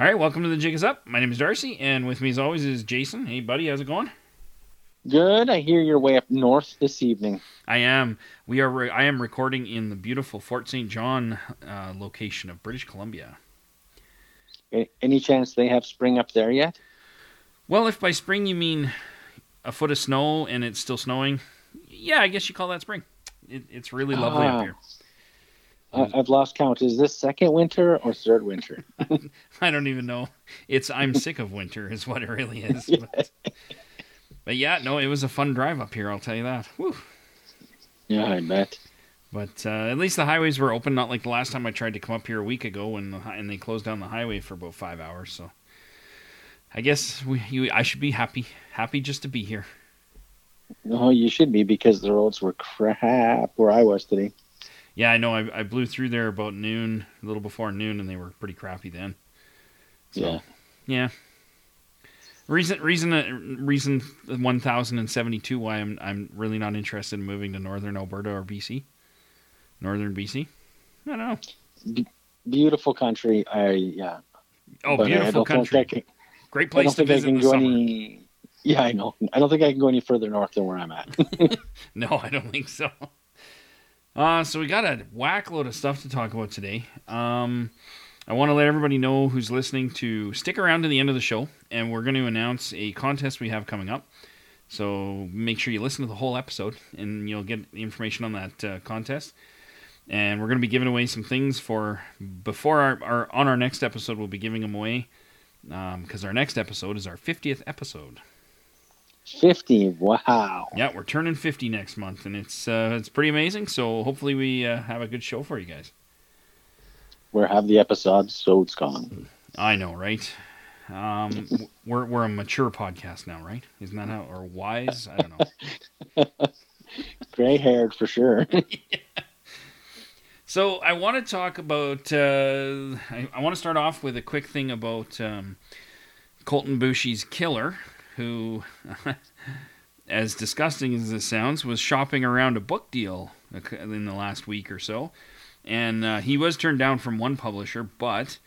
All right, welcome to The Jig Is Up. My name is Darcy, and with me as always is Jason. Hey, buddy, how's it going? Good. I hear you're way up north this evening. I am. I am recording in the beautiful Fort St. John location of British Columbia. Any chance they have spring up there yet? Well, if by spring you mean a foot of snow and it's still snowing, yeah, I guess you call that spring. It's really lovely up here. I've lost count. Is this second winter or third winter? I don't even know. I'm sick of winter is what it really is. But yeah, no, it was a fun drive up here, I'll tell you that. Whew. Yeah, I bet. But at least the highways were open, not like the last time I tried to come up here a week ago and they closed down the highway for about 5 hours. So I guess I should be happy just to be here. No, you should be, because the roads were crap where I was today. Yeah, I know. I blew through there about noon, a little before noon, and they were pretty crappy then. So, yeah. Reason 1072 why I'm really not interested in moving to northern Alberta or BC. Northern BC? I don't know. Beautiful country. Beautiful country. Great place to visit in the summer. Yeah, I know. I don't think I can go any further north than where I'm at. No, I don't think so. So we got a whack load of stuff to talk about today. I want to let everybody know who's listening to stick around to the end of the show, and we're going to announce a contest we have coming up. So make sure you listen to the whole episode, and you'll get information on that contest. And we're going to be giving away some things on our next episode. We'll be giving them away. Because our next episode is our 50th episode. 50, wow. Yeah, we're turning 50 next month, and it's pretty amazing, so hopefully we have a good show for you guys. We'll have the episodes, so it's gone. I know, right? We're a mature podcast now, right? Isn't that how, or wise? I don't know. Gray-haired for sure. Yeah. So I want to talk about, I want to start off with a quick thing about Colten Boushie's killer, who, as disgusting as this sounds, was shopping around a book deal in the last week or so. And he was turned down from one publisher, but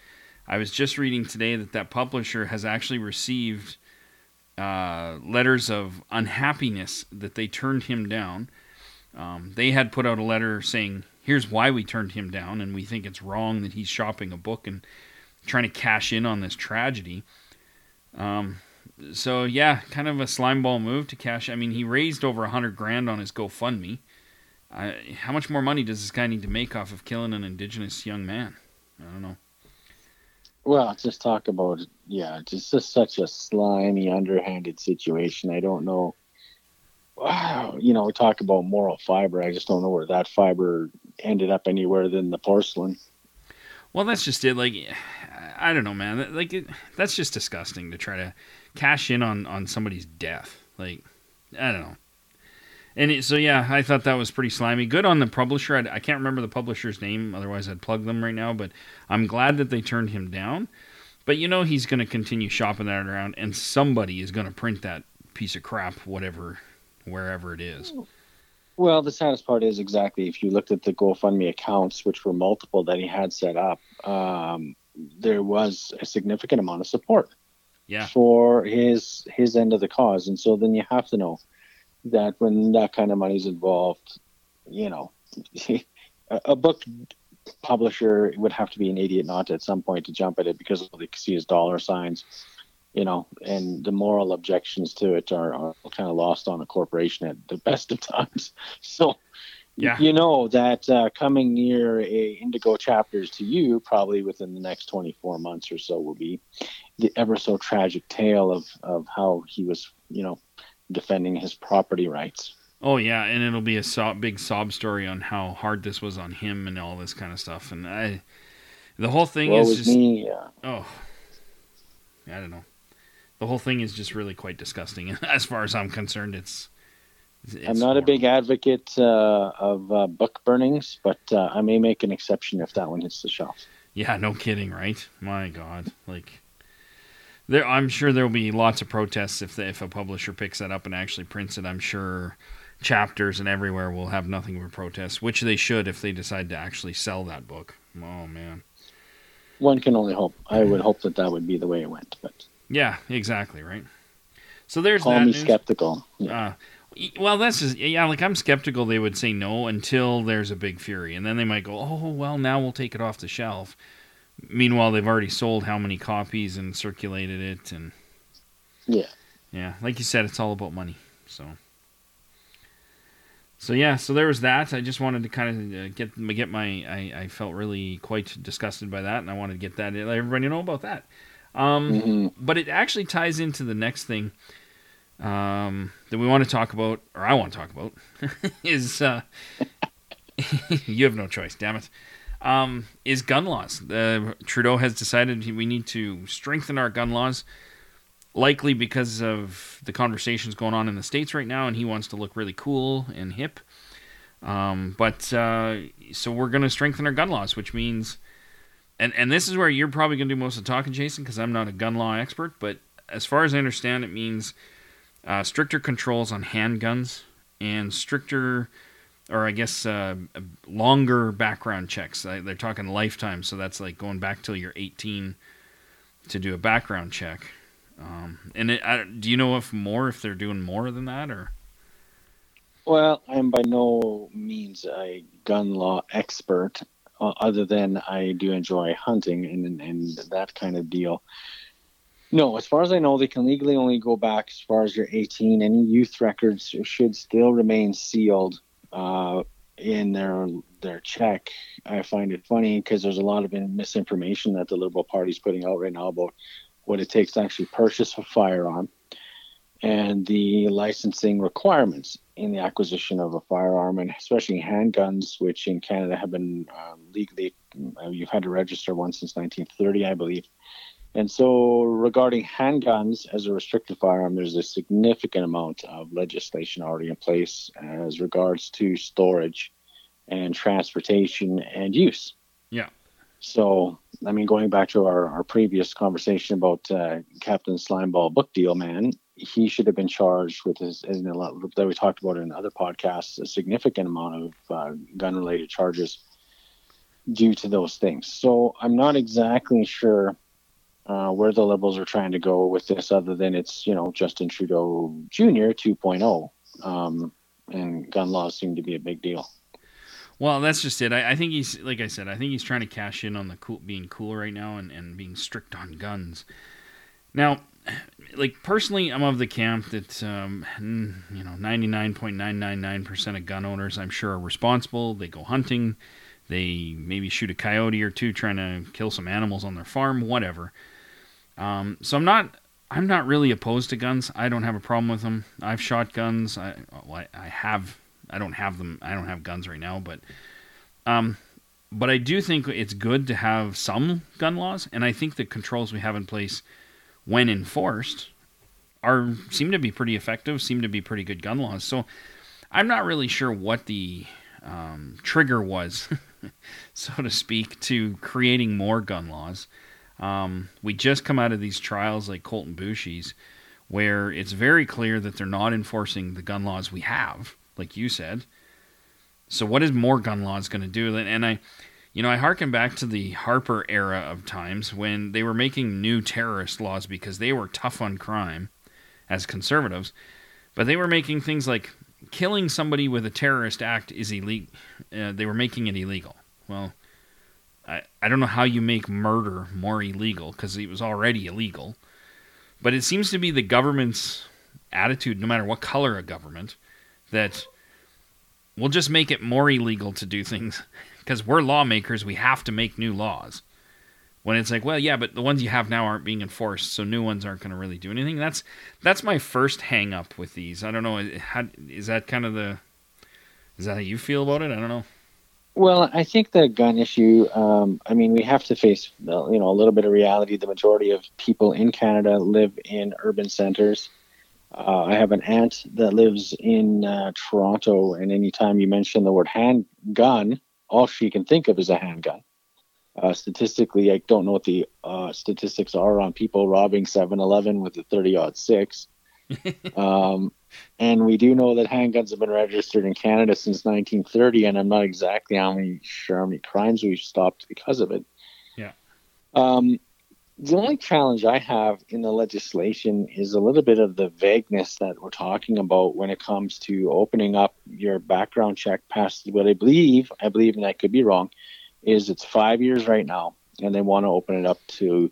I was just reading today that publisher has actually received letters of unhappiness that they turned him down. They had put out a letter saying, here's why we turned him down, and we think it's wrong that he's shopping a book and trying to cash in on this tragedy. So yeah, kind of a slimeball move to cash. I mean, he raised over $100,000 on his GoFundMe. How much more money does this guy need to make off of killing an Indigenous young man? I don't know. Well, just talk about, it's just such a slimy, underhanded situation. I don't know. Wow, we talk about moral fiber. I just don't know where that fiber ended up anywhere than the porcelain. Well, that's just it. Like, I don't know, man. Like, that's just disgusting to try to cash in on somebody's death. Like, I don't know. And I thought that was pretty slimy. Good on the publisher. I can't remember the publisher's name. Otherwise, I'd plug them right now. But I'm glad that they turned him down. But he's going to continue shopping that around, and somebody is going to print that piece of crap, whatever. Wherever it is. Well, the saddest part is exactly if you looked at the GoFundMe accounts, which were multiple that he had set up, there was a significant amount of support for his end of the cause. And so then you have to know that when that kind of money is involved, a book publisher would have to be an idiot not to at some point to jump at it because all they could see is dollar signs. And the moral objections to it are kind of lost on a corporation at the best of times. So, that coming near a Indigo chapters to you, probably within the next 24 months or so, will be the ever so tragic tale of how he was, defending his property rights. Oh, yeah, and it'll be a big sob story on how hard this was on him and all this kind of stuff. And the whole thing is just... Me, I don't know. The whole thing is just really quite disgusting. As far as I'm concerned, it's I'm not a big advocate of book burnings, but I may make an exception if that one hits the shelf. Yeah, no kidding, right? My God, I'm sure there will be lots of protests if a publisher picks that up and actually prints it. I'm sure chapters and everywhere will have nothing but protests, which they should if they decide to actually sell that book. Oh man. one can only hope. I would hope that that would be the way it went. But yeah, exactly, right? So there's Call that me news. Skeptical. Yeah. Well, this is, yeah, like I'm skeptical they would say no until there's a big fury. And then they might go, oh, well, now we'll take it off the shelf. Meanwhile, they've already sold how many copies and circulated it. And yeah. Yeah, like you said, it's all about money. So yeah, so there was that. I just wanted to kind of get my, I felt really quite disgusted by that, and I wanted to get that, let everybody know about that. But it actually ties into the next thing that we want to talk about, or I want to talk about, is, you have no choice, damn it, is gun laws. Trudeau has decided we need to strengthen our gun laws, likely because of the conversations going on in the States right now, and he wants to look really cool and hip. So we're going to strengthen our gun laws, which means... And this is where you're probably going to do most of the talking, Jason, because I'm not a gun law expert, but as far as I understand, it means stricter controls on handguns and stricter, or I guess longer background checks. They're talking lifetime, so that's like going back till you're 18 to do a background check. Do you know if they're doing more than that, or? Well, I'm by no means a gun law expert, other than I do enjoy hunting and that kind of deal. No, as far as I know, they can legally only go back as far as you're 18. Any youth records should still remain sealed in their check. I find it funny because there's a lot of misinformation that the Liberal Party is putting out right now about what it takes to actually purchase a firearm and the licensing requirements in the acquisition of a firearm, and especially handguns, which in Canada have been legally, you've had to register one since 1930, I believe. And so regarding handguns as a restricted firearm, there's a significant amount of legislation already in place as regards to storage and transportation and use. Yeah. So, I mean, going back to our previous conversation about Captain Slimeball Book Deal Man, he should have been charged with his, that we talked about in other podcasts, a significant amount of gun-related charges due to those things. So I'm not exactly sure where the Liberals are trying to go with this, other than it's, you know, Justin Trudeau Jr. 2.0, and gun laws seem to be a big deal. Well, that's just it. I think he's, like I said, I think he's trying to cash in on the cool, being cool right now and being strict on guns. Now, like personally, I'm of the camp that, 99.999% of gun owners, I'm sure, are responsible. They go hunting. They maybe shoot a coyote or two trying to kill some animals on their farm, whatever. So I'm not really opposed to guns. I don't have a problem with them. I've shot guns. I have. I don't have them. I don't have guns right now, but I do think it's good to have some gun laws, and I think the controls we have in place, when enforced, seem to be pretty effective. Seem to be pretty good gun laws. So I'm not really sure what the trigger was, so to speak, to creating more gun laws. We just come out of these trials like Colten Boushie's, where it's very clear that they're not enforcing the gun laws we have, like you said. So what is more gun laws going to do? And I hearken back to the Harper era of times when they were making new terrorist laws because they were tough on crime as conservatives, but they were making things like killing somebody with a terrorist act is illegal. They were making it illegal. Well, I don't know how you make murder more illegal because it was already illegal, but it seems to be the government's attitude, no matter what color a government, that we'll just make it more illegal to do things because we're lawmakers. We have to make new laws. When it's like, well, yeah, but the ones you have now aren't being enforced, so new ones aren't going to really do anything. That's my first hang up with these. I don't know. Is that how you feel about it? I don't know. Well, I think the gun issue, we have to face, a little bit of reality. The majority of people in Canada live in urban centers. I have an aunt that lives in Toronto, and anytime you mention the word handgun, all she can think of is a handgun. Statistically, I don't know what the statistics are on people robbing 7-Eleven with a 30-06. And we do know that handguns have been registered in Canada since 1930, and I'm not exactly sure how many crimes we've stopped because of it. Yeah. The only challenge I have in the legislation is a little bit of the vagueness that we're talking about when it comes to opening up your background check past what I believe, and I could be wrong, is it's 5 years right now, and they want to open it up to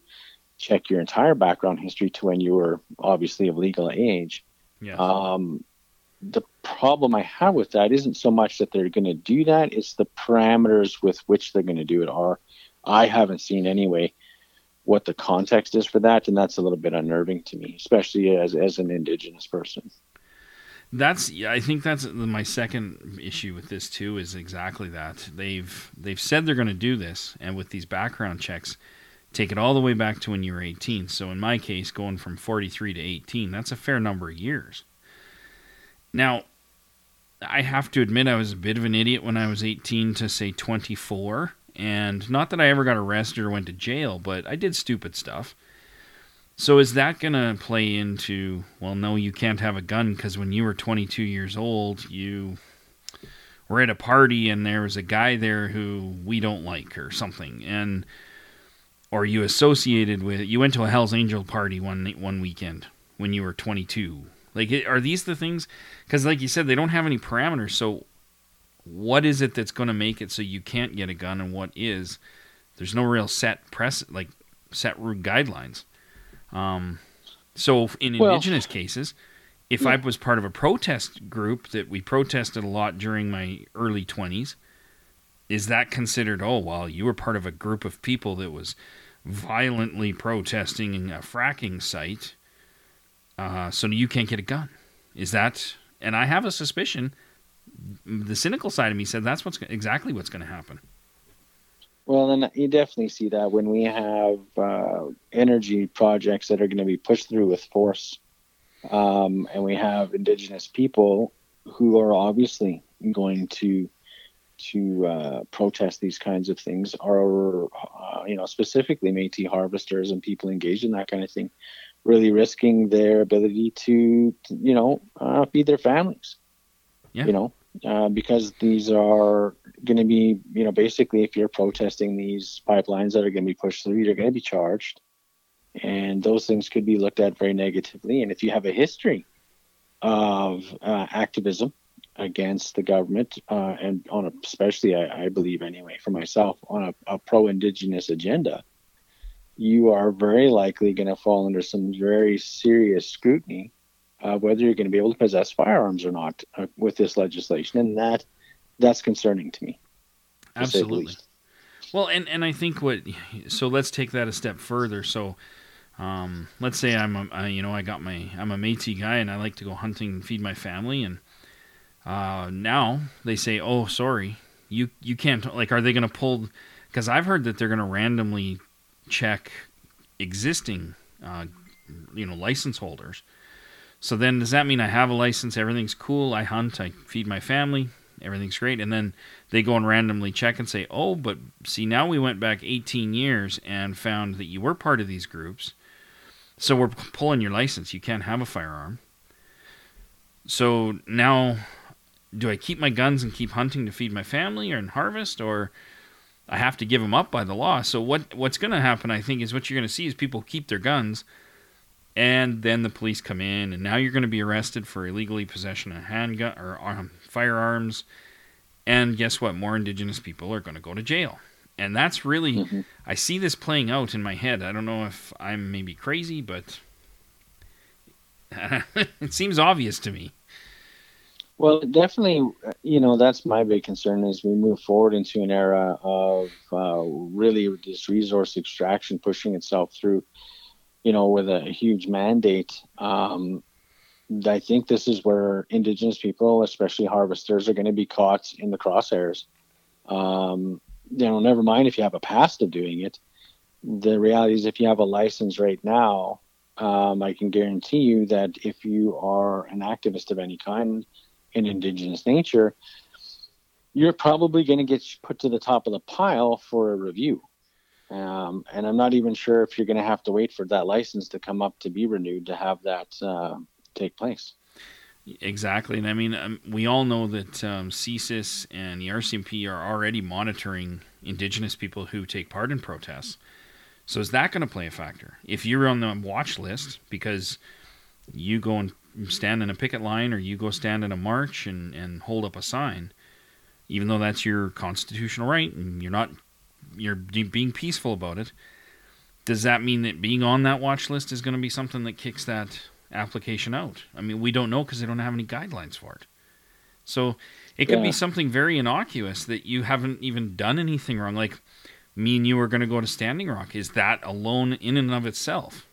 check your entire background history to when you were obviously of legal age. Yes. The problem I have with that isn't so much that they're going to do that, it's the parameters with which they're going to do it are. I haven't seen anyway what the context is for that, and that's a little bit unnerving to me, especially as an Indigenous person. I think that's my second issue with this too, is exactly that. They've said they're going to do this, and with these background checks, take it all the way back to when you were 18. So in my case, going from 43 to 18, that's a fair number of years. Now, I have to admit I was a bit of an idiot when I was 18 to, say, 24. And not that I ever got arrested or went to jail, but I did stupid stuff. So is that going to play into, well, no, you can't have a gun because when you were 22 years old, you were at a party and there was a guy there who we don't like or something. And or you associated with, you went to a Hell's Angel party one weekend when you were 22. Like, are these the things? Because like you said, they don't have any parameters, so what is it that's going to make it so you can't get a gun, and what is? There's no real set guidelines. So in Indigenous cases, if I was part of a protest group that we protested a lot during my early 20s, is that considered, oh, well, you were part of a group of people that was violently protesting a fracking site, so you can't get a gun? Is that, and I have a suspicion, the cynical side of me said that's exactly what's going to happen. Well, and you definitely see that when we have energy projects that are going to be pushed through with force, and we have Indigenous people who are obviously going to protest these kinds of things, are specifically Métis harvesters and people engaged in that kind of thing, really risking their ability to feed their families. Yeah. Because these are going to be, basically if you're protesting these pipelines that are going to be pushed through, you're going to be charged. And those things could be looked at very negatively. And if you have a history of activism against the government, and on a, especially, I believe anyway, for myself, on a pro-Indigenous agenda, you are very likely going to fall under some very serious scrutiny. Whether you're going to be able to possess firearms or not with this legislation. And that's concerning to me. Absolutely. Well, and I think so let's take that a step further. So let's say I'm a Métis guy and I like to go hunting and feed my family. And now they say, oh, sorry, you can't, like, are they going to pull, because I've heard that they're going to randomly check existing, license holders. So then does that mean I have a license, everything's cool, I hunt, I feed my family, everything's great, and then they go and randomly check and say, oh, but see, now we went back 18 years and found that you were part of these groups, so we're pulling your license, you can't have a firearm. So now, do I keep my guns and keep hunting to feed my family and harvest, or I have to give them up by the law? So what's going to happen, I think, is what you're going to see is people keep their guns, and then the police come in, and now you're going to be arrested for illegally possession of handgun or firearms. And guess what? More Indigenous people are going to go to jail. And that's really, I see this playing out in my head. I don't know if I'm maybe crazy, but it seems obvious to me. Well, definitely, that's my big concern as we move forward into an era of really this resource extraction pushing itself through, with a huge mandate. I think this is where Indigenous people, especially harvesters, are going to be caught in the crosshairs. Never mind if you have a past of doing it. The reality is if you have a license right now, I can guarantee you that if you are an activist of any kind in Indigenous nature, you're probably going to get put to the top of the pile for a review. And I'm not even sure if you're going to have to wait for that license to come up to be renewed to have that take place. Exactly. And I mean, we all know that CSIS and the RCMP are already monitoring Indigenous people who take part in protests. So is that going to play a factor? If you're on the watch list because you go and stand in a picket line or you go stand in a march and hold up a sign, even though that's your constitutional right and you're being peaceful about it, does that mean that being on that watch list is going to be something that kicks that application out? I mean, we don't know because they don't have any guidelines for it. So it could be something very innocuous that you haven't even done anything wrong. Like, me and you are going to go to Standing Rock. Is that alone in and of itself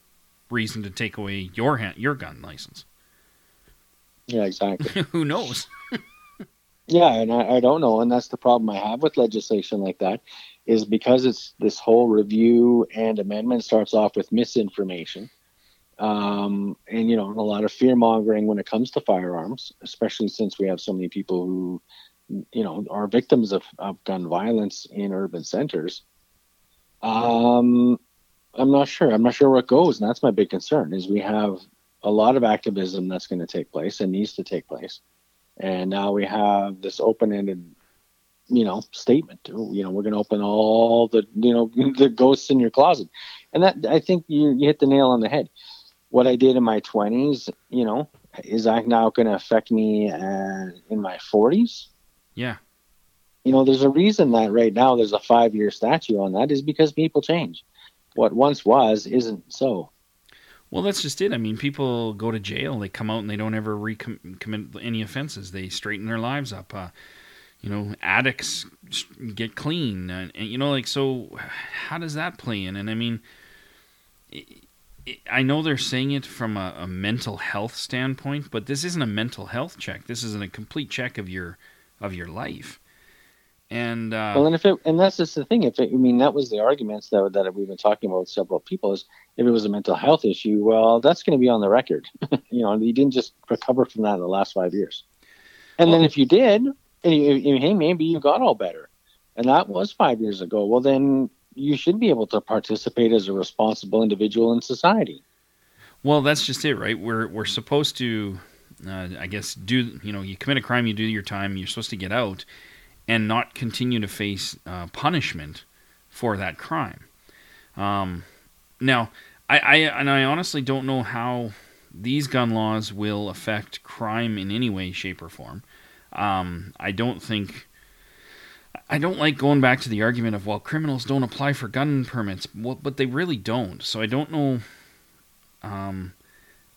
reason to take away your gun license? Yeah, exactly. Who knows? Yeah, and I don't know. And that's the problem I have with legislation like that, is because it's this whole review and amendment starts off with misinformation. And, you know, a lot of fear mongering when it comes to firearms, especially since we have so many people who, you know, are victims of gun violence in urban centers. I'm not sure where it goes. And that's my big concern, is we have a lot of activism that's going to take place and needs to take place. And now we have this open-ended, you know, statement. You know, we're going to open all the, you know, the ghosts in your closet. And that, I think you hit the nail on the head. What I did in my 20s, you know, is that now going to affect me in my 40s? Yeah. You know, there's a reason that right now there's a 5-year statute on that, is because people change. What once was isn't so. Well, that's just it. I mean, people go to jail, they come out and they don't ever commit any offenses. They straighten their lives up. You know, addicts get clean. And, you know, like, so how does that play in? And I mean, I know they're saying it from a mental health standpoint, but this isn't a mental health check. This isn't a complete check of your life. And well, and that's just the thing. That was the arguments that we've been talking about with several people, is if it was a mental health issue, well, that's going to be on the record. You know, you didn't just recover from that in the last 5 years. And then if you did, and hey, maybe you got all better, and that was 5 years ago. Well, then you should be able to participate as a responsible individual in society. Well, that's just it, right? We're supposed to, I guess, you commit a crime, you do your time, you're supposed to get out and not continue to face punishment for that crime. Now, I honestly don't know how these gun laws will affect crime in any way, shape, or form. I don't like going back to the argument of, well, criminals don't apply for gun permits. Well, but they really don't. So I don't know.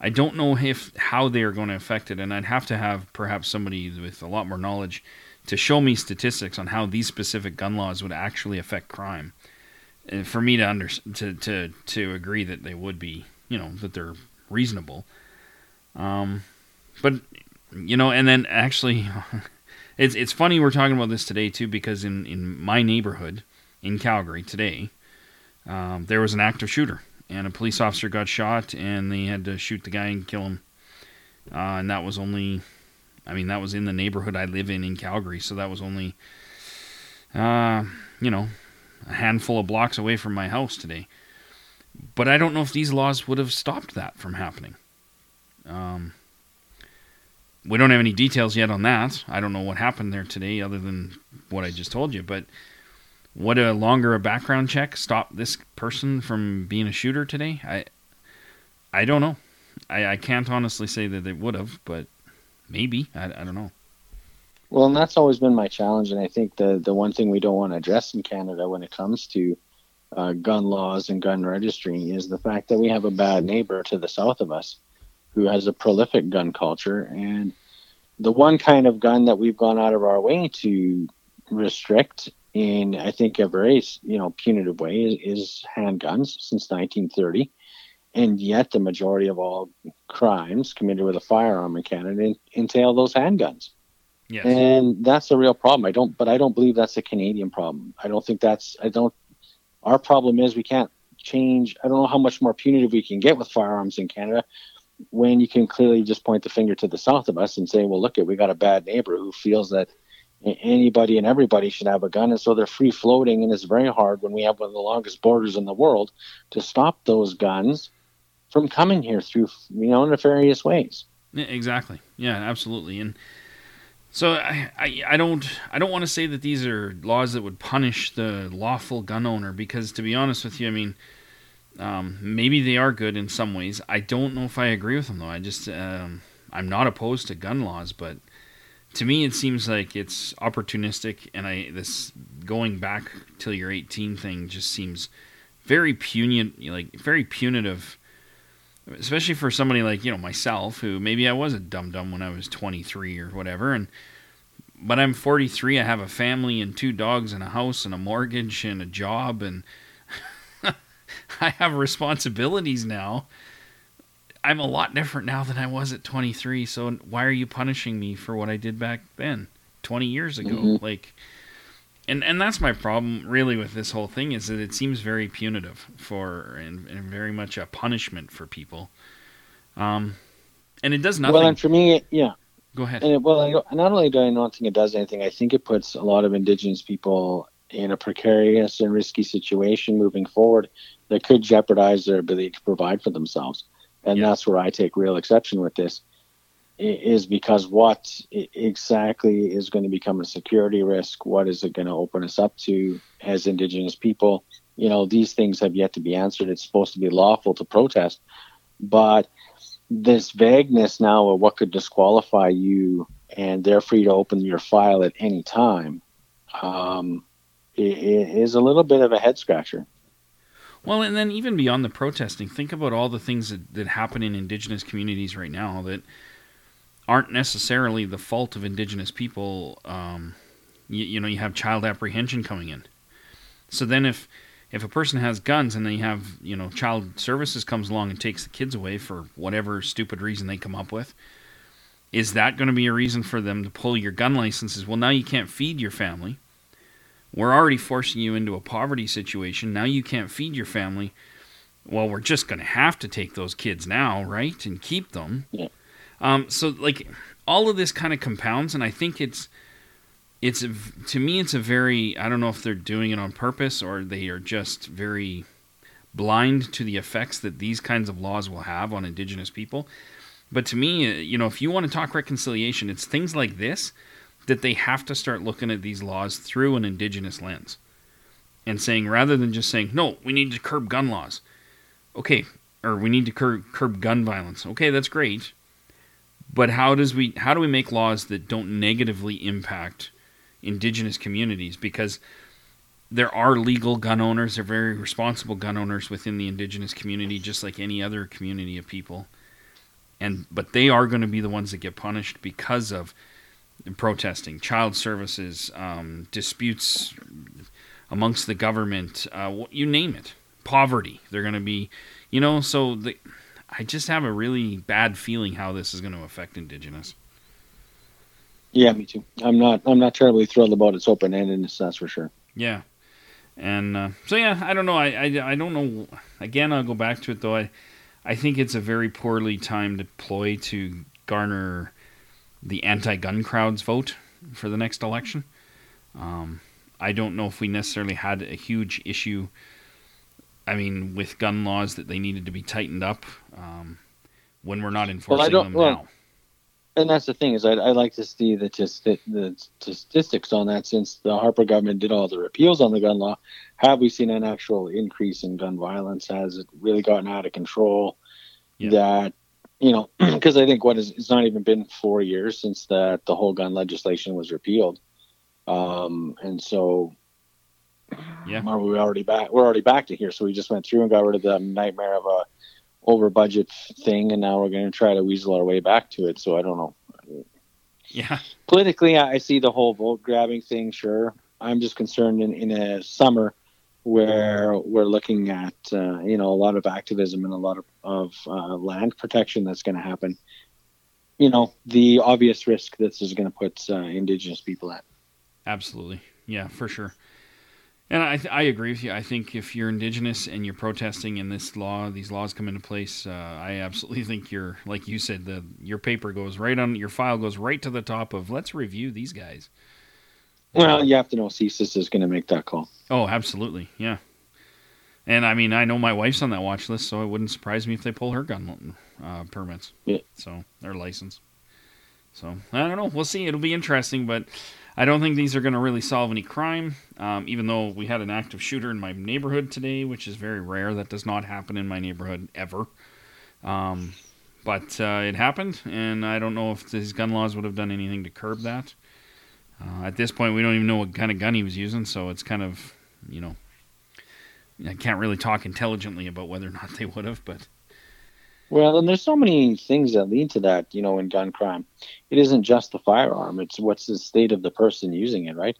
I don't know how they are going to affect it, and I'd have to have perhaps somebody with a lot more knowledge to show me statistics on how these specific gun laws would actually affect crime, and for me to agree that they would be, you know, that they're reasonable. But you know, and then actually, it's funny we're talking about this today too, because in my neighborhood in Calgary today, there was an active shooter and a police officer got shot, and they had to shoot the guy and kill him, and that was only. I mean, that was in the neighborhood I live in Calgary, so that was only, a handful of blocks away from my house today. But I don't know if these laws would have stopped that from happening. We don't have any details yet on that. I don't know what happened there today other than what I just told you, but would a longer background check stop this person from being a shooter today? I don't know. I can't honestly say that it would have, but... Maybe. I don't know. Well, and that's always been my challenge. And I think the one thing we don't want to address in Canada when it comes to gun laws and gun registry is the fact that we have a bad neighbor to the south of us who has a prolific gun culture. And the one kind of gun that we've gone out of our way to restrict in, I think, a very, you know, punitive way is handguns since 1930. And yet the majority of all crimes committed with a firearm in Canada entail those handguns. Yes. And that's a real problem. I don't believe that's a Canadian problem. Our problem is we can't change. I don't know how much more punitive we can get with firearms in Canada when you can clearly just point the finger to the south of us and say, well, look, we got a bad neighbor who feels that anybody and everybody should have a gun, and so they're free floating, and it's very hard when we have one of the longest borders in the world to stop those guns from coming here through, you know, nefarious ways. Yeah, exactly. Yeah, absolutely. And so I don't want to say that these are laws that would punish the lawful gun owner, because to be honest with you, I mean, Maybe they are good in some ways. I don't know if I agree with them, though. I just, I'm not opposed to gun laws, but to me it seems like it's opportunistic, and this going back till you're 18 thing just seems very punitive, especially for somebody like, you know, myself, who maybe I was a dum-dum when I was 23 or whatever, but I'm 43, I have a family and 2 dogs and a house and a mortgage and a job, and I have responsibilities now. I'm a lot different now than I was at 23, so why are you punishing me for what I did back then, 20 years ago? Mm-hmm. Like, and that's my problem, really, with this whole thing, is that it seems very punitive and very much a punishment for people. And it does nothing. Well, and for me, yeah. Go ahead. And not only do I not think it does anything, I think it puts a lot of Indigenous people in a precarious and risky situation moving forward that could jeopardize their ability to provide for themselves. And that's where I take real exception with this, is because what exactly is going to become a security risk? What is it going to open us up to as Indigenous people? You know, these things have yet to be answered. It's supposed to be lawful to protest, but this vagueness now of what could disqualify you, and they're free to open your file at any time, it is a little bit of a head scratcher. Well, and then even beyond the protesting, think about all the things that happen in Indigenous communities right now that aren't necessarily the fault of Indigenous people. You have child apprehension coming in. So then if a person has guns and they have, you know, child services comes along and takes the kids away for whatever stupid reason they come up with, is that going to be a reason for them to pull your gun licenses? Well, now you can't feed your family. We're already forcing you into a poverty situation. Now you can't feed your family. Well, we're just going to have to take those kids now, right? And keep them. Yeah. So, like, all of this kind of compounds, and I think it's to me, it's a very, I don't know if they're doing it on purpose or they are just very blind to the effects that these kinds of laws will have on Indigenous people. But to me, you know, if you want to talk reconciliation, it's things like this that they have to start looking at these laws through an Indigenous lens and saying, rather than just saying, no, we need to curb gun laws. Okay. Or we need to curb gun violence. Okay. That's great. But how do we make laws that don't negatively impact Indigenous communities? Because there are legal gun owners, there are very responsible gun owners within the Indigenous community, just like any other community of people. But they are going to be the ones that get punished because of protesting, child services, disputes amongst the government, you name it, poverty. They're going to be, you know, I just have a really bad feeling how this is going to affect Indigenous. Yeah, me too. I'm not terribly thrilled about its open-endedness, that's for sure. Yeah. And I don't know. I don't know. Again, I'll go back to it, though. I think it's a very poorly timed ploy to garner the anti-gun crowd's vote for the next election. I don't know if we necessarily had a huge issue, I mean, with gun laws that they needed to be tightened up when we're not enforcing them now. And that's the thing, is I'd like to see the statistics on that, since the Harper government did all the repeals on the gun law. Have we seen an actual increase in gun violence? Has it really gotten out of control? Yeah. That, you know, because I think it's not even been 4 years since the whole gun legislation was repealed. And so, yeah, are we already back? We're already back to here. So we just went through and got rid of the nightmare of a over budget thing, and now we're going to try to weasel our way back to it. So I don't know. Yeah. Politically, I see the whole vote grabbing thing. Sure. I'm just concerned in a summer where we're looking at, you know, a lot of activism and a lot of land protection that's going to happen. You know, the obvious risk this is going to put Indigenous people at. Absolutely. Yeah, for sure. And I agree with you. I think if you're Indigenous and you're protesting and these laws come into place, I absolutely think you're, like you said, your paper goes right on, your file goes right to the top of, let's review these guys. Well, you have to know CSIS is going to make that call. Oh, absolutely. Yeah. And I mean, I know my wife's on that watch list, so it wouldn't surprise me if they pull her gun permits. Yeah. So, their license. So, I don't know. We'll see. It'll be interesting, but I don't think these are going to really solve any crime, even though we had an active shooter in my neighborhood today, which is very rare. That does not happen in my neighborhood ever. But it happened, and I don't know if these gun laws would have done anything to curb that. At this point, we don't even know what kind of gun he was using, so it's kind of, you know, I can't really talk intelligently about whether or not they would have, but... Well, and there's so many things that lead to that, you know, in gun crime. It isn't just the firearm. It's what's the state of the person using it, right?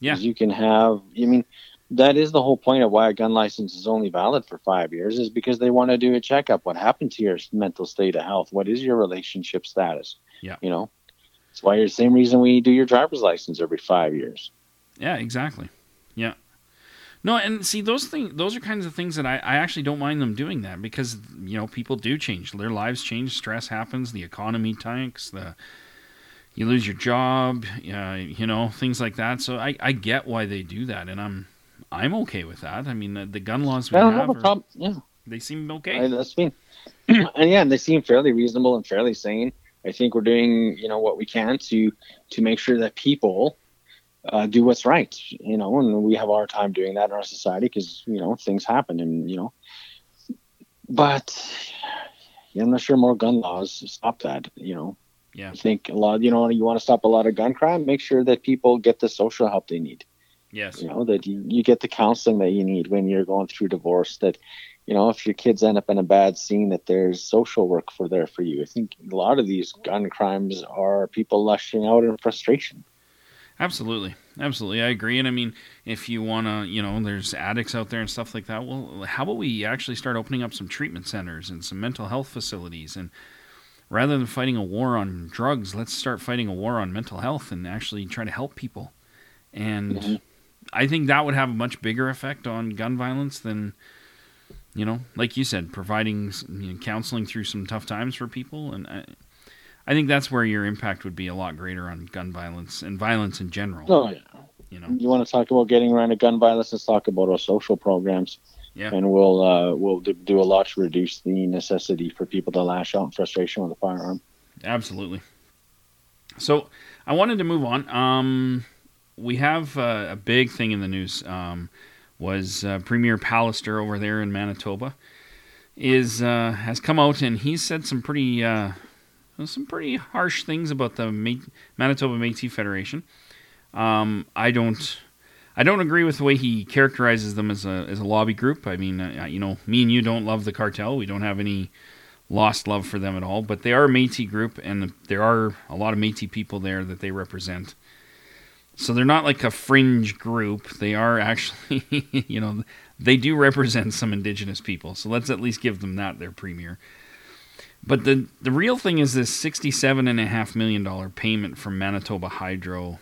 Yeah. You can have, I mean, that is the whole point of why a gun license is only valid for 5 years, is because they want to do a checkup. What happened to your mental state of health? What is your relationship status? Yeah. You know, it's why you're the same reason we do your driver's license every 5 years. Yeah, exactly. Yeah. No, and see, those are kinds of things that I actually don't mind them doing that, because, you know, people do change. Their lives change. Stress happens. The economy tanks. You lose your job, you know, things like that. So I get why they do that, and I'm okay with that. I mean, the gun laws we have a problem. Yeah. They seem okay. That's mean. And, yeah, they seem fairly reasonable and fairly sane. I think we're doing, you know, what we can to make sure that people... do what's right, you know, and we have our time doing that in our society because, you know, things happen and, you know, but yeah, I'm not sure more gun laws stop that, you know. Yeah. I think a lot, you know, you want to stop a lot of gun crime, make sure that people get the social help they need. Yes. You know, that you get the counseling that you need when you're going through divorce, that, you know, if your kids end up in a bad scene, that there's social work for you. I think a lot of these gun crimes are people lashing out in frustration. Absolutely. Absolutely. I agree. And I mean, if you want to, you know, there's addicts out there and stuff like that. Well, how about we actually start opening up some treatment centers and some mental health facilities? And rather than fighting a war on drugs, let's start fighting a war on mental health and actually try to help people. And mm-hmm. I think that would have a much bigger effect on gun violence than, you know, like you said, providing, you know, counseling through some tough times for people. And I think that's where your impact would be a lot greater on gun violence and violence in general. Oh, yeah. You know, you want to talk about getting around to gun violence? Let's talk about our social programs. Yeah. And we'll do a lot to reduce the necessity for people to lash out in frustration with a firearm. Absolutely. So I wanted to move on. We have a big thing in the news. Was Premier Pallister over there in Manitoba has come out and he's said some pretty harsh things about the Manitoba Métis Federation. I don't agree with the way he characterizes them as a lobby group. I mean, you know, me and you don't love the cartel. We don't have any lost love for them at all. But they are a Métis group, and there are a lot of Métis people there that they represent. So they're not like a fringe group. They are actually, you know, they do represent some Indigenous people. So let's at least give them that, their premier. But the real thing is this $67.5 million payment from Manitoba Hydro.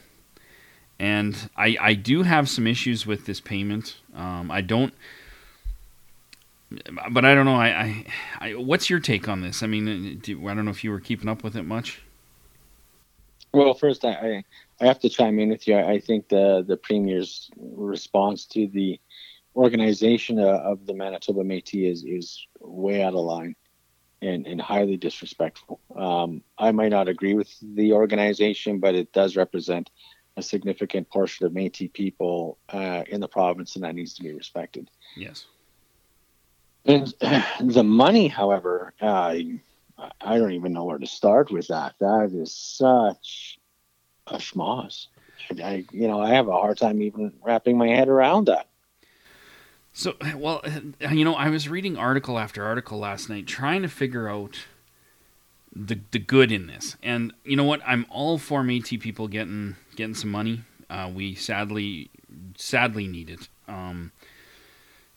And I do have some issues with this payment. I don't know. I what's your take on this? I mean, I don't know if you were keeping up with it much. Well, first, I have to chime in with you. I think the Premier's response to the organization of the Manitoba Métis is way out of line. And highly disrespectful. I might not agree with the organization, but it does represent a significant portion of Métis people in the province, and that needs to be respected. Yes. And the money, however, I don't even know where to start with that. That is such a schmoz. I have a hard time even wrapping my head around that. So, well, you know, I was reading article after article last night trying to figure out the good in this. And you know what? I'm all for Métis people getting some money. We sadly need it.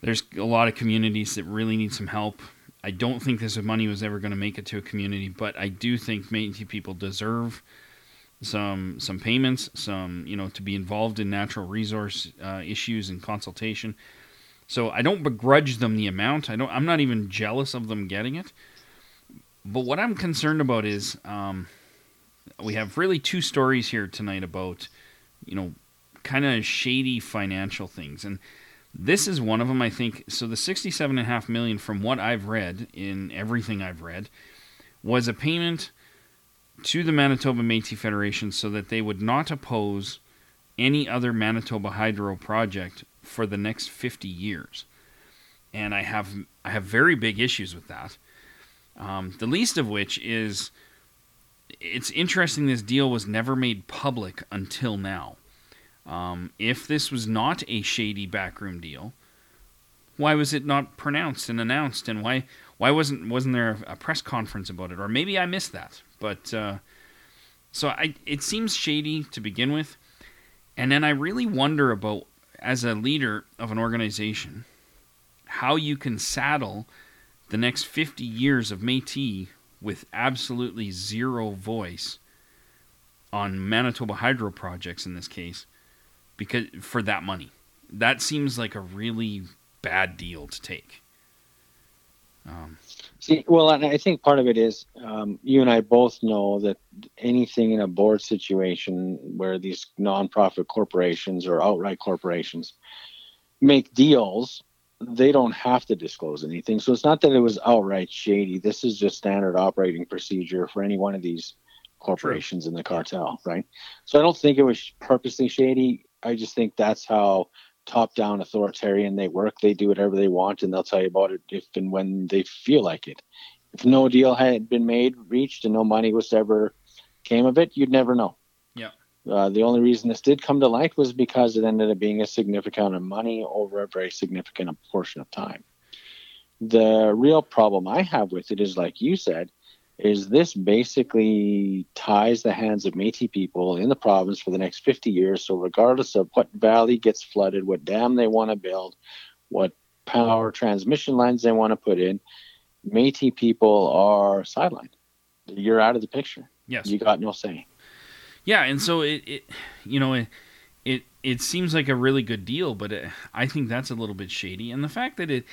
There's a lot of communities that really need some help. I don't think this money was ever going to make it to a community, but I do think Métis people deserve some payments, some, you know, to be involved in natural resource issues and consultation. So I don't begrudge them the amount. I'm not even jealous of them getting it. But what I'm concerned about is we have really two stories here tonight about, you know, kind of shady financial things. And this is one of them, I think. So the $67.5 million, from what I've read, in everything I've read, was a payment to the Manitoba Métis Federation so that they would not oppose any other Manitoba Hydro project for the next 50 years. And I have very big issues with that. The least of which is, it's interesting this deal was never made public until now. If this was not a shady backroom deal, why was it not pronounced and announced, and why wasn't there a press conference about it? Or maybe I missed that. But it seems shady to begin with, and then I really wonder about, as a leader of an organization, how you can saddle the next 50 years of Métis with absolutely zero voice on Manitoba Hydro projects in this case, because for that money. That seems like a really bad deal to take. And I think part of it is you and I both know that anything in a board situation where these nonprofit corporations or outright corporations make deals, they don't have to disclose anything. So it's not that it was outright shady. This is just standard operating procedure for any one of these corporations in the cartel, right? So I don't think it was purposely shady. I just think that's how top-down authoritarian they work. They do whatever they want, and they'll tell you about it if and when they feel like it. If no deal had been reached, and no money was ever came of it, you'd never know. Yeah. The only reason this did come to light was because it ended up being a significant amount of money over a very significant portion of time. The real problem I have with it is, like you said, is this basically ties the hands of Métis people in the province for the next 50 years. So regardless of what valley gets flooded, what dam they want to build, what power transmission lines they want to put in, Métis people are sidelined. You're out of the picture. Yes. You got no say. Yeah, and so it seems like a really good deal, but I think that's a little bit shady. And the fact that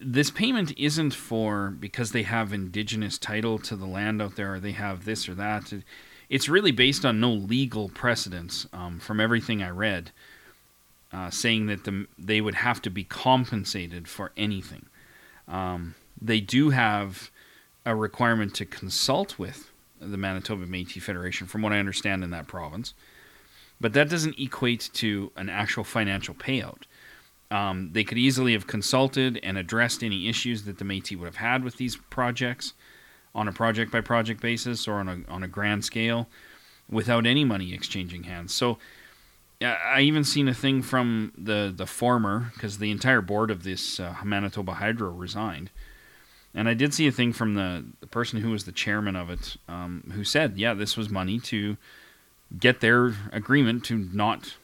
this payment isn't for because they have indigenous title to the land out there, or they have this or that. It's really based on no legal precedence from everything I read, saying that they would have to be compensated for anything. They do have a requirement to consult with the Manitoba Métis Federation, from what I understand, in that province. But that doesn't equate to an actual financial payout. They could easily have consulted and addressed any issues that the Métis would have had with these projects on a project-by-project basis or on a grand scale without any money exchanging hands. So I even seen a thing from the former, because the entire board of this Manitoba Hydro resigned, and I did see a thing from the person who was the chairman of it who said, yeah, this was money to get their agreement to not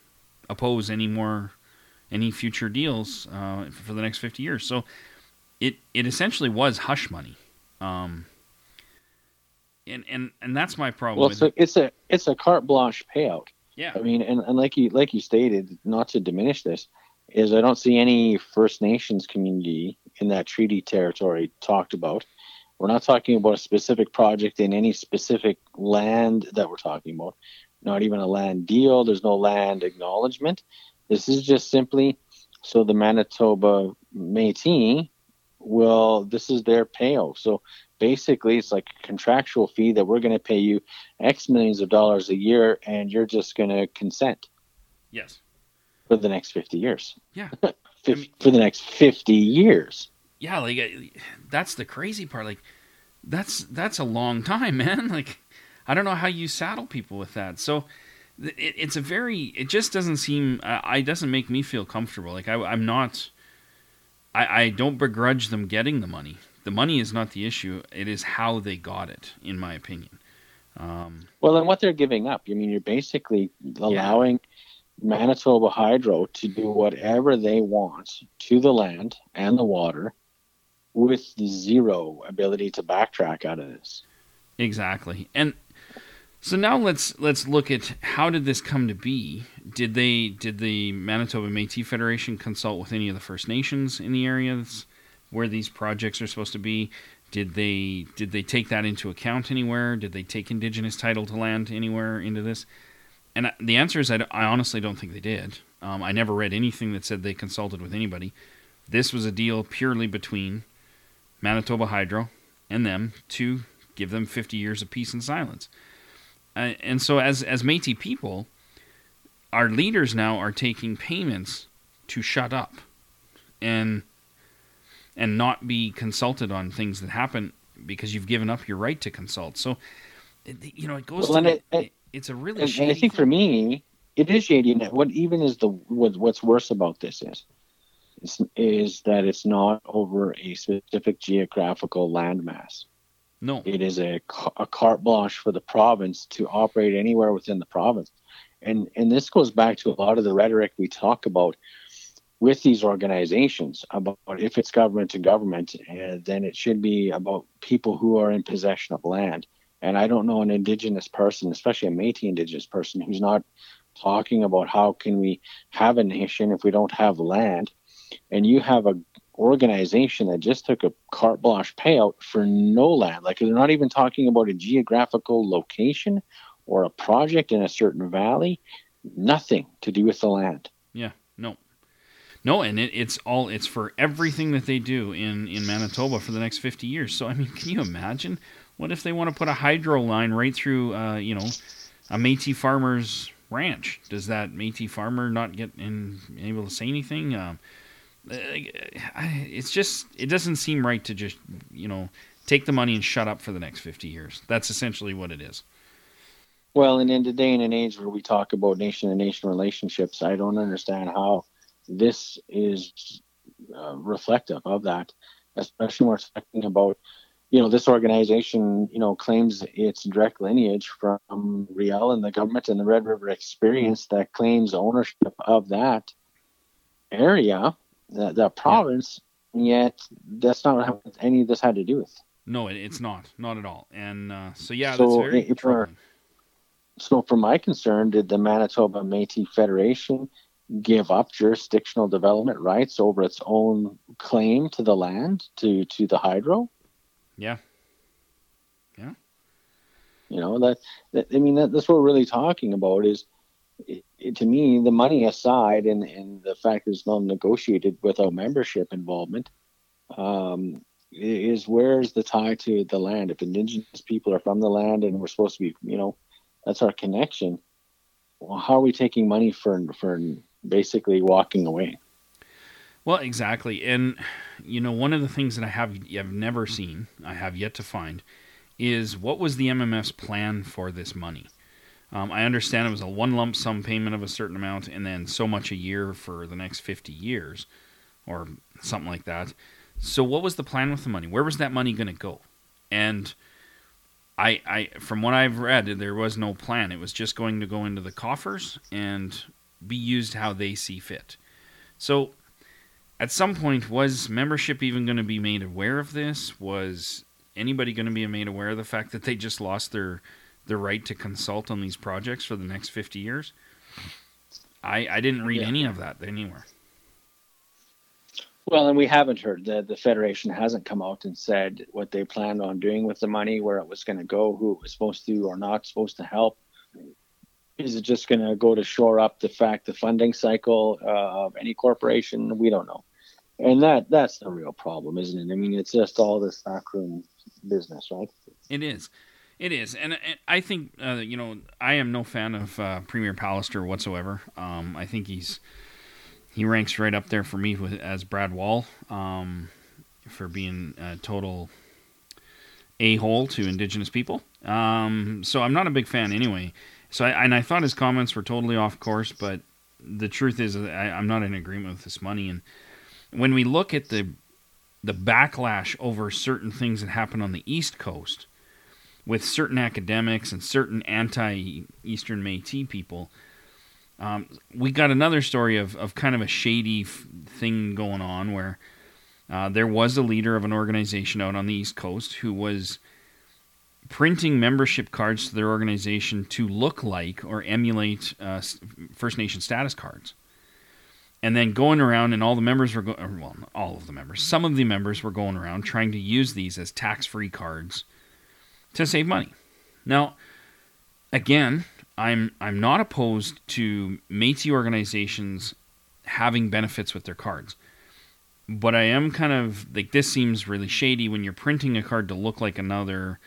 oppose any future deals for the next 50 years. So it essentially was hush money. And that's my problem. Well, so it's a carte blanche payout. Yeah. I mean, and like you stated, not to diminish this, is I don't see any First Nations community in that treaty territory talked about. We're not talking about a specific project in any specific land that we're talking about. Not even a land deal. There's no land acknowledgement. This is just simply so the Manitoba Métis this is their payout. So basically it's like a contractual fee that we're going to pay you X millions of dollars a year, and you're just going to consent. Yes. For the next 50 years. Yeah. For the next 50 years. Yeah, like that's the crazy part. Like that's a long time, man. Like I don't know how you saddle people with that. So it just doesn't seem, it doesn't make me feel comfortable. Like I don't begrudge them getting the money. The money is not the issue. It is how they got it, in my opinion. And what they're giving up. I mean, you're basically allowing Manitoba Hydro to do whatever they want to the land and the water with zero ability to backtrack out of this. Exactly. And so now let's look at, how did this come to be? Did the Manitoba Métis Federation consult with any of the First Nations in the areas where these projects are supposed to be? Did they take that into account anywhere? Did they take Indigenous title to land anywhere into this? And the answer is I honestly don't think they did. I never read anything that said they consulted with anybody. This was a deal purely between Manitoba Hydro and them to give them 50 years of peace and silence. And so as Métis people, our leaders now are taking payments to shut up and not be consulted on things that happen because you've given up your right to consult. So, you know, it goes it's a really shady. I think thing. For me, it is shady. And what's worse about this is that it's not over a specific geographical landmass. No. It is a carte blanche for the province to operate anywhere within the province. And this goes back to a lot of the rhetoric we talk about with these organizations about if it's government to government, then it should be about people who are in possession of land. And I don't know an Indigenous person, especially a Métis Indigenous person, who's not talking about how can we have a nation if we don't have land. And you have a organization that just took a carte blanche payout for no land. Like, they're not even talking about a geographical location or a project in a certain valley. Nothing to do with the land. Yeah, no, and it's for everything that they do in Manitoba for the next 50 years. So I mean, can you imagine what if they want to put a hydro line right through a Métis farmer's ranch? Does that Métis farmer not get able to say anything? It's just, it doesn't seem right to just, take the money and shut up for the next 50 years. That's essentially what it is. Well, and in the day and an age where we talk about nation-to-nation relationships, I don't understand how this is reflective of that, especially when we're talking about, this organization, claims its direct lineage from Riel and the government and the Red River experience that claims ownership of that area, that province, yet that's not what any of this had to do with. No, it's not at all. And so that's very interesting. So from my concern, did the Manitoba Métis Federation give up jurisdictional development rights over its own claim to the land, to the hydro? Yeah. That's what we're really talking about is, to me, the money aside and the fact that it's not negotiated without membership involvement, is where's the tie to the land? If Indigenous people are from the land and we're supposed to be, that's our connection. Well, how are we taking money for basically walking away? Well, exactly. And, one of the things that I have never seen, I have yet to find, is what was the MMF's plan for this money? I understand it was a one lump sum payment of a certain amount and then so much a year for the next 50 years or something like that. So what was the plan with the money? Where was that money going to go? And I from what I've read, there was no plan. It was just going to go into the coffers and be used how they see fit. So at some point, was membership even going to be made aware of this? Was anybody going to be made aware of the fact that they just lost their right to consult on these projects for the next 50 years? I didn't read any of that anywhere. Well, and we haven't heard. The Federation hasn't come out and said what they planned on doing with the money, where it was going to go, who it was supposed to or not supposed to help. Is it just going to go to shore up the funding cycle of any corporation? We don't know. And that's the real problem, isn't it? I mean, it's just all this backroom business, right? It is. And I think, I am no fan of Premier Pallister whatsoever. I think he ranks right up there for me as Brad Wall, for being a total a-hole to Indigenous people. So I'm not a big fan anyway. So I thought his comments were totally off course, but the truth is I'm not in agreement with this money. And when we look at the backlash over certain things that happen on the East Coast with certain academics and certain anti-Eastern Métis people, we got another story of kind of a shady thing going on where there was a leader of an organization out on the East Coast who was printing membership cards to their organization to look like or emulate First Nation status cards. And then going around, and all the members were all of the members, some of the members were going around trying to use these as tax-free cards to save money. Now, again, I'm not opposed to Métis organizations having benefits with their cards. But I am kind of like, this seems really shady when you're printing a card to look like another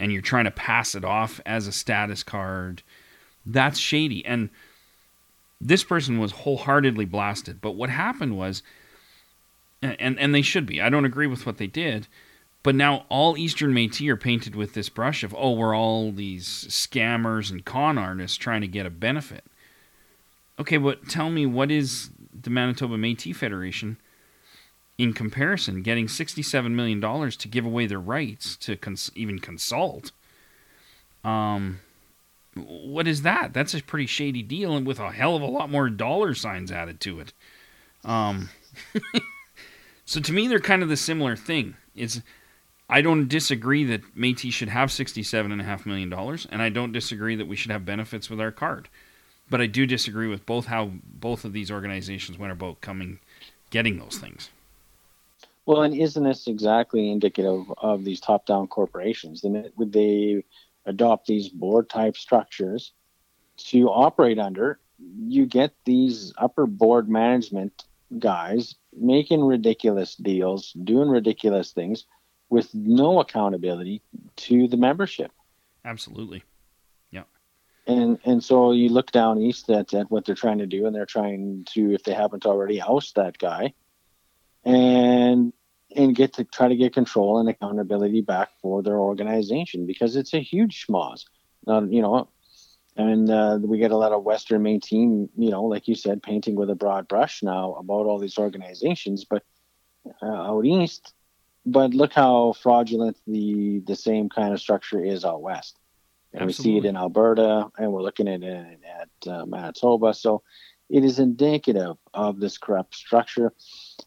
and you're trying to pass it off as a status card. That's shady. And This person was wholeheartedly blasted. But what happened was, and they should be, I don't agree with what they did, but now all Eastern Métis are painted with this brush of, oh, we're all these scammers and con artists trying to get a benefit. Okay, but tell me, what is the Manitoba Métis Federation in comparison, getting $67 million to give away their rights to even consult? What is that? That's a pretty shady deal, and with a hell of a lot more dollar signs added to it. So to me, they're kind of the similar thing. I don't disagree that Métis should have $67.5 million, and I don't disagree that we should have benefits with our card. But I do disagree with both how both of these organizations went about getting those things. Well, and isn't this exactly indicative of these top-down corporations? Would they adopt these board-type structures to operate under? You get these upper board management guys making ridiculous deals, doing ridiculous things with no accountability to the membership. Absolutely. And so you look down east at what they're trying to do, and they're trying to, if they haven't already, oust that guy and get to try to get control and accountability back for their organization, because it's a huge schmoz. We get a lot of Western Métis, like you said, painting with a broad brush now about all these organizations, but out east. But look how fraudulent the same kind of structure is out west. And absolutely. We see it in Alberta, and we're looking at it at Manitoba. So it is indicative of this corrupt structure.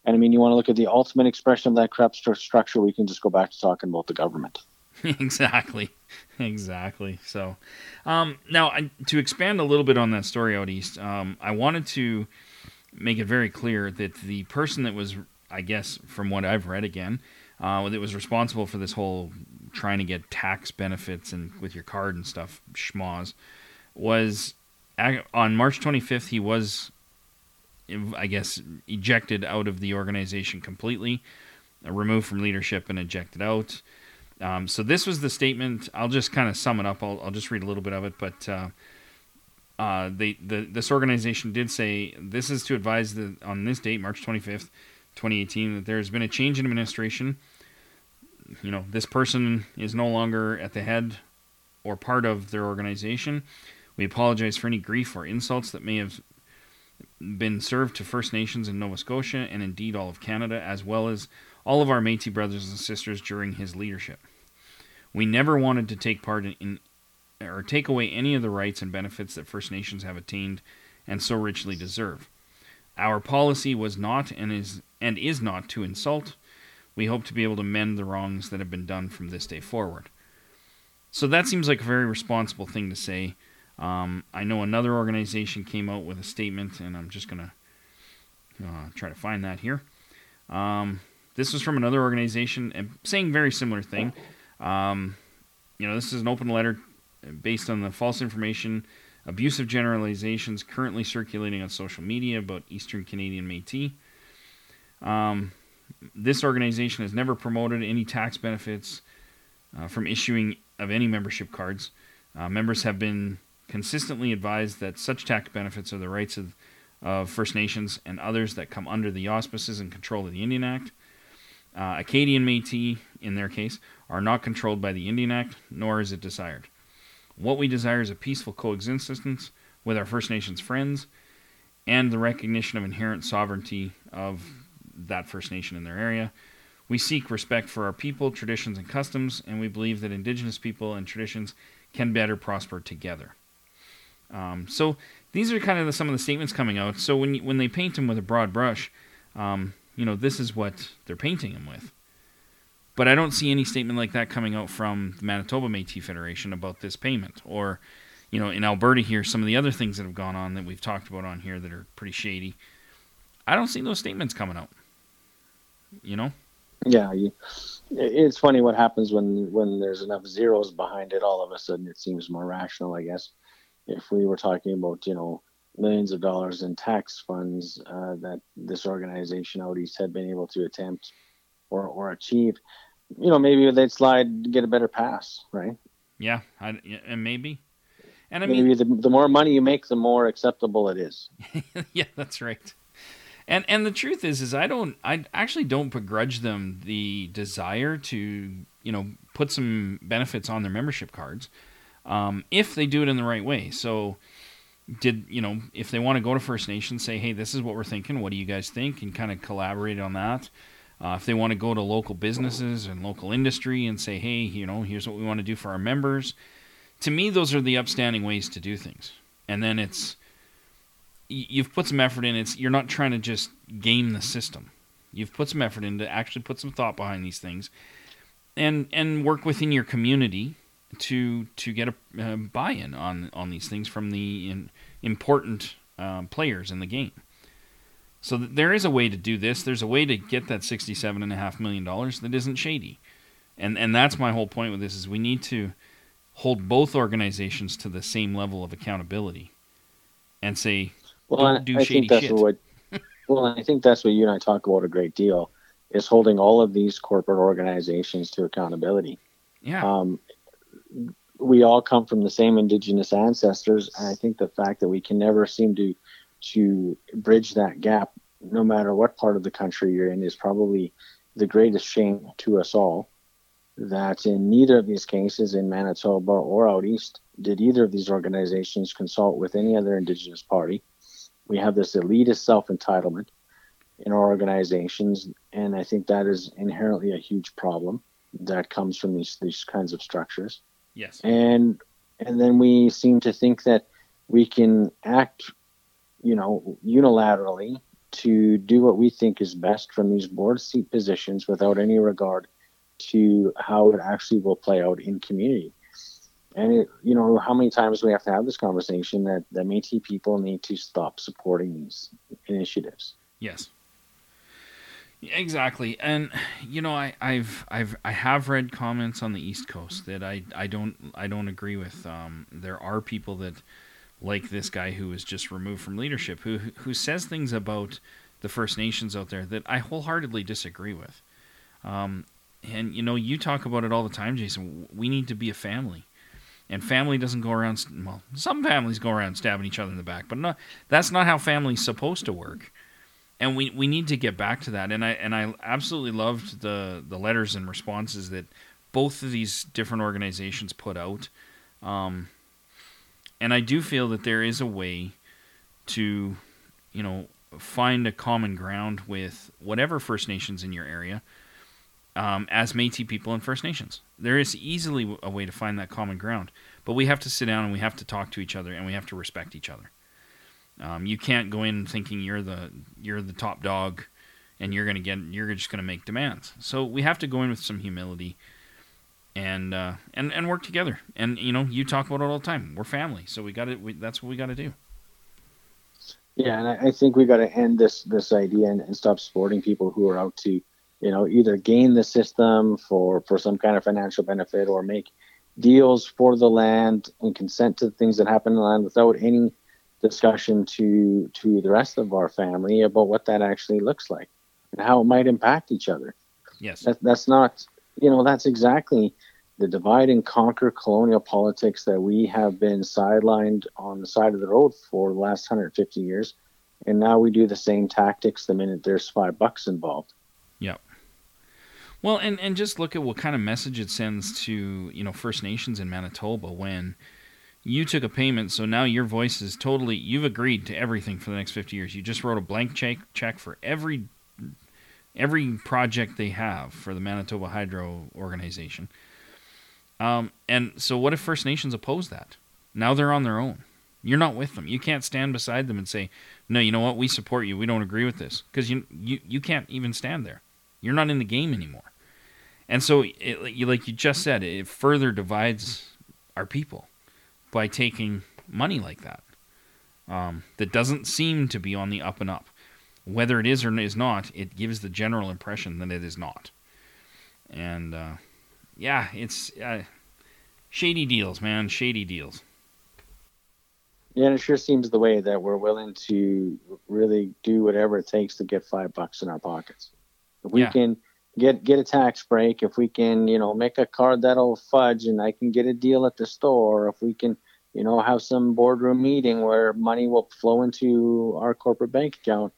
And, I mean, you want to look at the ultimate expression of that corrupt structure, we can just go back to talking about the government. Exactly. So now, to expand a little bit on that story out east, I wanted to make it very clear that the person that was, I guess, from what I've read again, that was responsible for this whole trying to get tax benefits and with your card and stuff, schmoz, was on March 25th, he was, I guess, ejected out of the organization completely, removed from leadership and ejected out. So this was the statement. I'll just kind of sum it up. I'll just read a little bit of it, but this organization did say, this is to advise that on this date, March 25th, 2018, that there has been a change in administration. This person is no longer at the head or part of their organization. We apologize for any grief or insults that may have been served to First Nations in Nova Scotia and indeed all of Canada, as well as all of our Métis brothers and sisters during his leadership. We never wanted to take part in or take away any of the rights and benefits that First Nations have attained and so richly deserve. Our policy was not and is not to insult. We hope to be able to mend the wrongs that have been done from this day forward. So that seems like a very responsible thing to say. I know another organization came out with a statement, and I'm just going to try to find that here. This was from another organization saying very similar thing. This is an open letter based on the false information, abusive generalizations currently circulating on social media about Eastern Canadian Métis. This organization has never promoted any tax benefits from issuing of any membership cards. Members have been consistently advised that such tax benefits are the rights of First Nations and others that come under the auspices and control of the Indian Act. Acadian Métis, in their case, are not controlled by the Indian Act, nor is it desired. What we desire is a peaceful coexistence with our First Nations friends and the recognition of inherent sovereignty of that First Nation in their area. We seek respect for our people, traditions, and customs, and we believe that Indigenous people and traditions can better prosper together. So these are kind of some of the statements coming out. So when they paint them with a broad brush, this is what they're painting them with. But I don't see any statement like that coming out from the Manitoba Métis Federation about this payment, or, in Alberta here, some of the other things that have gone on that we've talked about on here that are pretty shady. I don't see those statements coming out. Yeah, it's funny what happens when there's enough zeros behind it. All of a sudden, it seems more rational, I guess. If we were talking about millions of dollars in tax funds that this organization out east had been able to attempt or achieve, maybe they'd get a better pass, right? Yeah, and maybe. And I mean, maybe the more money you make, the more acceptable it is. Yeah, that's right. And the truth is I actually don't begrudge them the desire to, you know, put some benefits on their membership cards, if they do it in the right way. So if they want to go to First Nations, say, hey, this is what we're thinking. What do you guys think? And kind of collaborate on that. If they want to go to local businesses and local industry and say, hey, you know, here's what we want to do for our members. To me, those are the upstanding ways to do things. And then it's, you've put some effort in. You're not trying to just game the system. You've put some effort in to actually put some thought behind these things, and work within your community to get a buy-in on these things from the important players in the game. So there is a way to do this. There's a way to get that $67.5 million that isn't shady. And that's my whole point with this, is we need to hold both organizations to the same level of accountability and say, I think that's what you and I talk about a great deal, is holding all of these corporate organizations to accountability. Yeah. We all come from the same Indigenous ancestors, and I think the fact that we can never seem to bridge that gap, no matter what part of the country you're in, is probably the greatest shame to us all. That in neither of these cases, in Manitoba or out east, did either of these organizations consult with any other Indigenous party. We have this elitist self-entitlement in our organizations, and I think that is inherently a huge problem that comes from these kinds of structures. Yes. And then we seem to think that we can act, you know, unilaterally to do what we think is best from these board seat positions without any regard to how it actually will play out in community. And it, you know, how many times do we have to have this conversation that the Métis people need to stop supporting these initiatives? Yes, exactly. And you know, I have read comments on the East Coast that I don't agree with. There are people that, like this guy who was just removed from leadership, who says things about the First Nations out there that I wholeheartedly disagree with. And, you know, you talk about it all the time, Jason. We need to be a family. And family doesn't go around... Well, some families go around stabbing each other in the back, but no, that's not how family's supposed to work. And we need to get back to that. And I absolutely loved the letters and responses that both of these different organizations put out. And I do feel that there is a way to, you know, find a common ground with whatever First Nations in your area... as Métis people and First Nations. There is easily a way to find that common ground, but we have to sit down and we have to talk to each other and we have to respect each other. You can't go in thinking you're the top dog and you're just going to make demands. So we have to go in with some humility and work together. And you know, you talk about it all the time. We're family, so that's what we got to do. Yeah, and I think we got to end this idea and stop supporting people who are out to, you know, either gain the system for some kind of financial benefit or make deals for the land and consent to the things that happen in the land without any discussion to the rest of our family about what that actually looks like and how it might impact each other. Yes. That's not, you know, that's exactly the divide and conquer colonial politics that we have been sidelined on the side of the road for the last 150 years. And now we do the same tactics the minute there's $5 involved. Yep. Well, and just look at what kind of message it sends to, you know, First Nations in Manitoba when you took a payment, so now your voice is totally, you've agreed to everything for the next 50 years. You just wrote a blank check for every project they have for the Manitoba Hydro organization. And so what if First Nations oppose that? Now they're on their own. You're not with them. You can't stand beside them and say, no, you know what, we support you. We don't agree with this. Because you can't even stand there. You're not in the game anymore. And so, like you just said, it further divides our people by taking money like that. That doesn't seem to be on the up and up. Whether it is or is not, it gives the general impression that it is not. And, yeah, it's shady deals, man, shady deals. Yeah, and it sure seems the way that we're willing to really do whatever it takes to get $5 in our pockets. If we can get a tax break, if we can, you know, make a card that'll fudge and I can get a deal at the store, if we can you know, have some boardroom meeting where money will flow into our corporate bank account.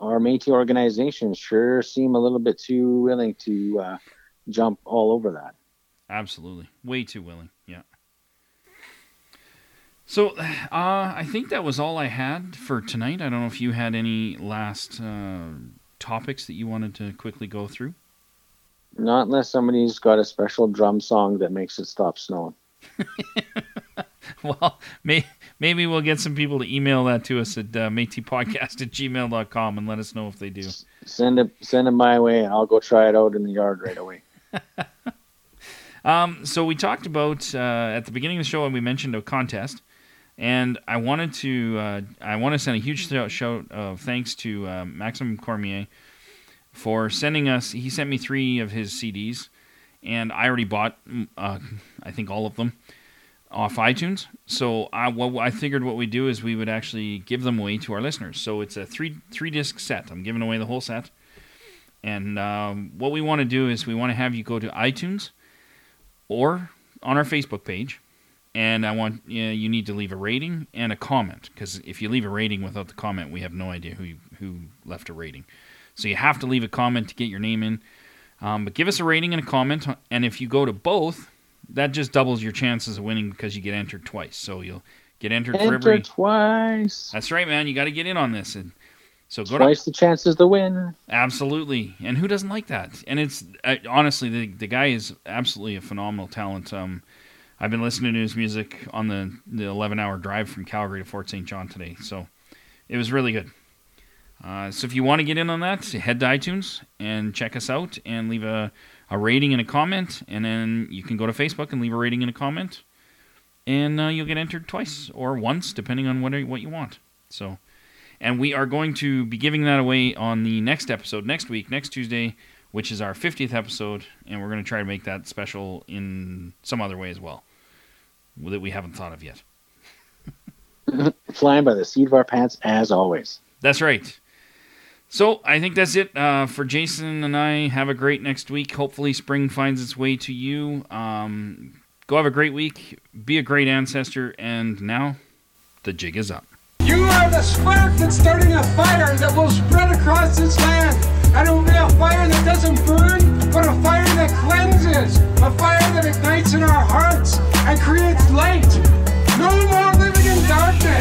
Our Métis organizations sure seem a little bit too willing to jump all over that. Absolutely. Way too willing. Yeah. So I think that was all I had for tonight. I don't know if you had any last topics that you wanted to quickly go through. Not unless somebody's got a special drum song that makes it stop snowing. Well, maybe we'll get some people to email that to us at meitipodcast@gmail.com and let us know if they do. Send it my way, and I'll go try it out in the yard right away. So we talked about, at the beginning of the show, and we mentioned a contest. And I wanted to send a huge shout of thanks to Maxim Cormier for sending us. He sent me 3 of his CDs, and I already bought, I think, all of them off iTunes. So I figured what we do is we would actually give them away to our listeners. So it's a 3-disc set. I'm giving away the whole set. And what we want to do is we want to have you go to iTunes or on our Facebook page. And you need to leave a rating and a comment, because if you leave a rating without the comment, we have no idea who left a rating. So you have to leave a comment to get your name in. But give us a rating and a comment, and if you go to both, that just doubles your chances of winning because you get entered twice. So you'll get entered for every... twice. That's right, man. You got to get in on this. And so go twice the chances to win. Absolutely. And who doesn't like that? And it's honestly, the guy is absolutely a phenomenal talent. I've been listening to his music on the 11-hour drive from Calgary to Fort St. John today. So it was really good. So if you want to get in on that, head to iTunes and check us out and leave a rating and a comment. And then you can go to Facebook and leave a rating and a comment. And you'll get entered twice or once, depending on what you want. So, and we are going to be giving that away on the next episode next week, next Tuesday, which is our 50th episode. And we're going to try to make that special in some other way as well, that we haven't thought of yet. Flying by the seat of our pants, as always. That's right. So I think that's it for Jason and I. Have a great next week. Hopefully spring finds its way to you. Go have a great week. Be a great ancestor. And now the jig is up. You are the spark that's starting a fire that will spread across this land. And it will be a fire that doesn't burn, but a fire that cleanses. A fire that ignites in our hearts and creates light. No more living in darkness.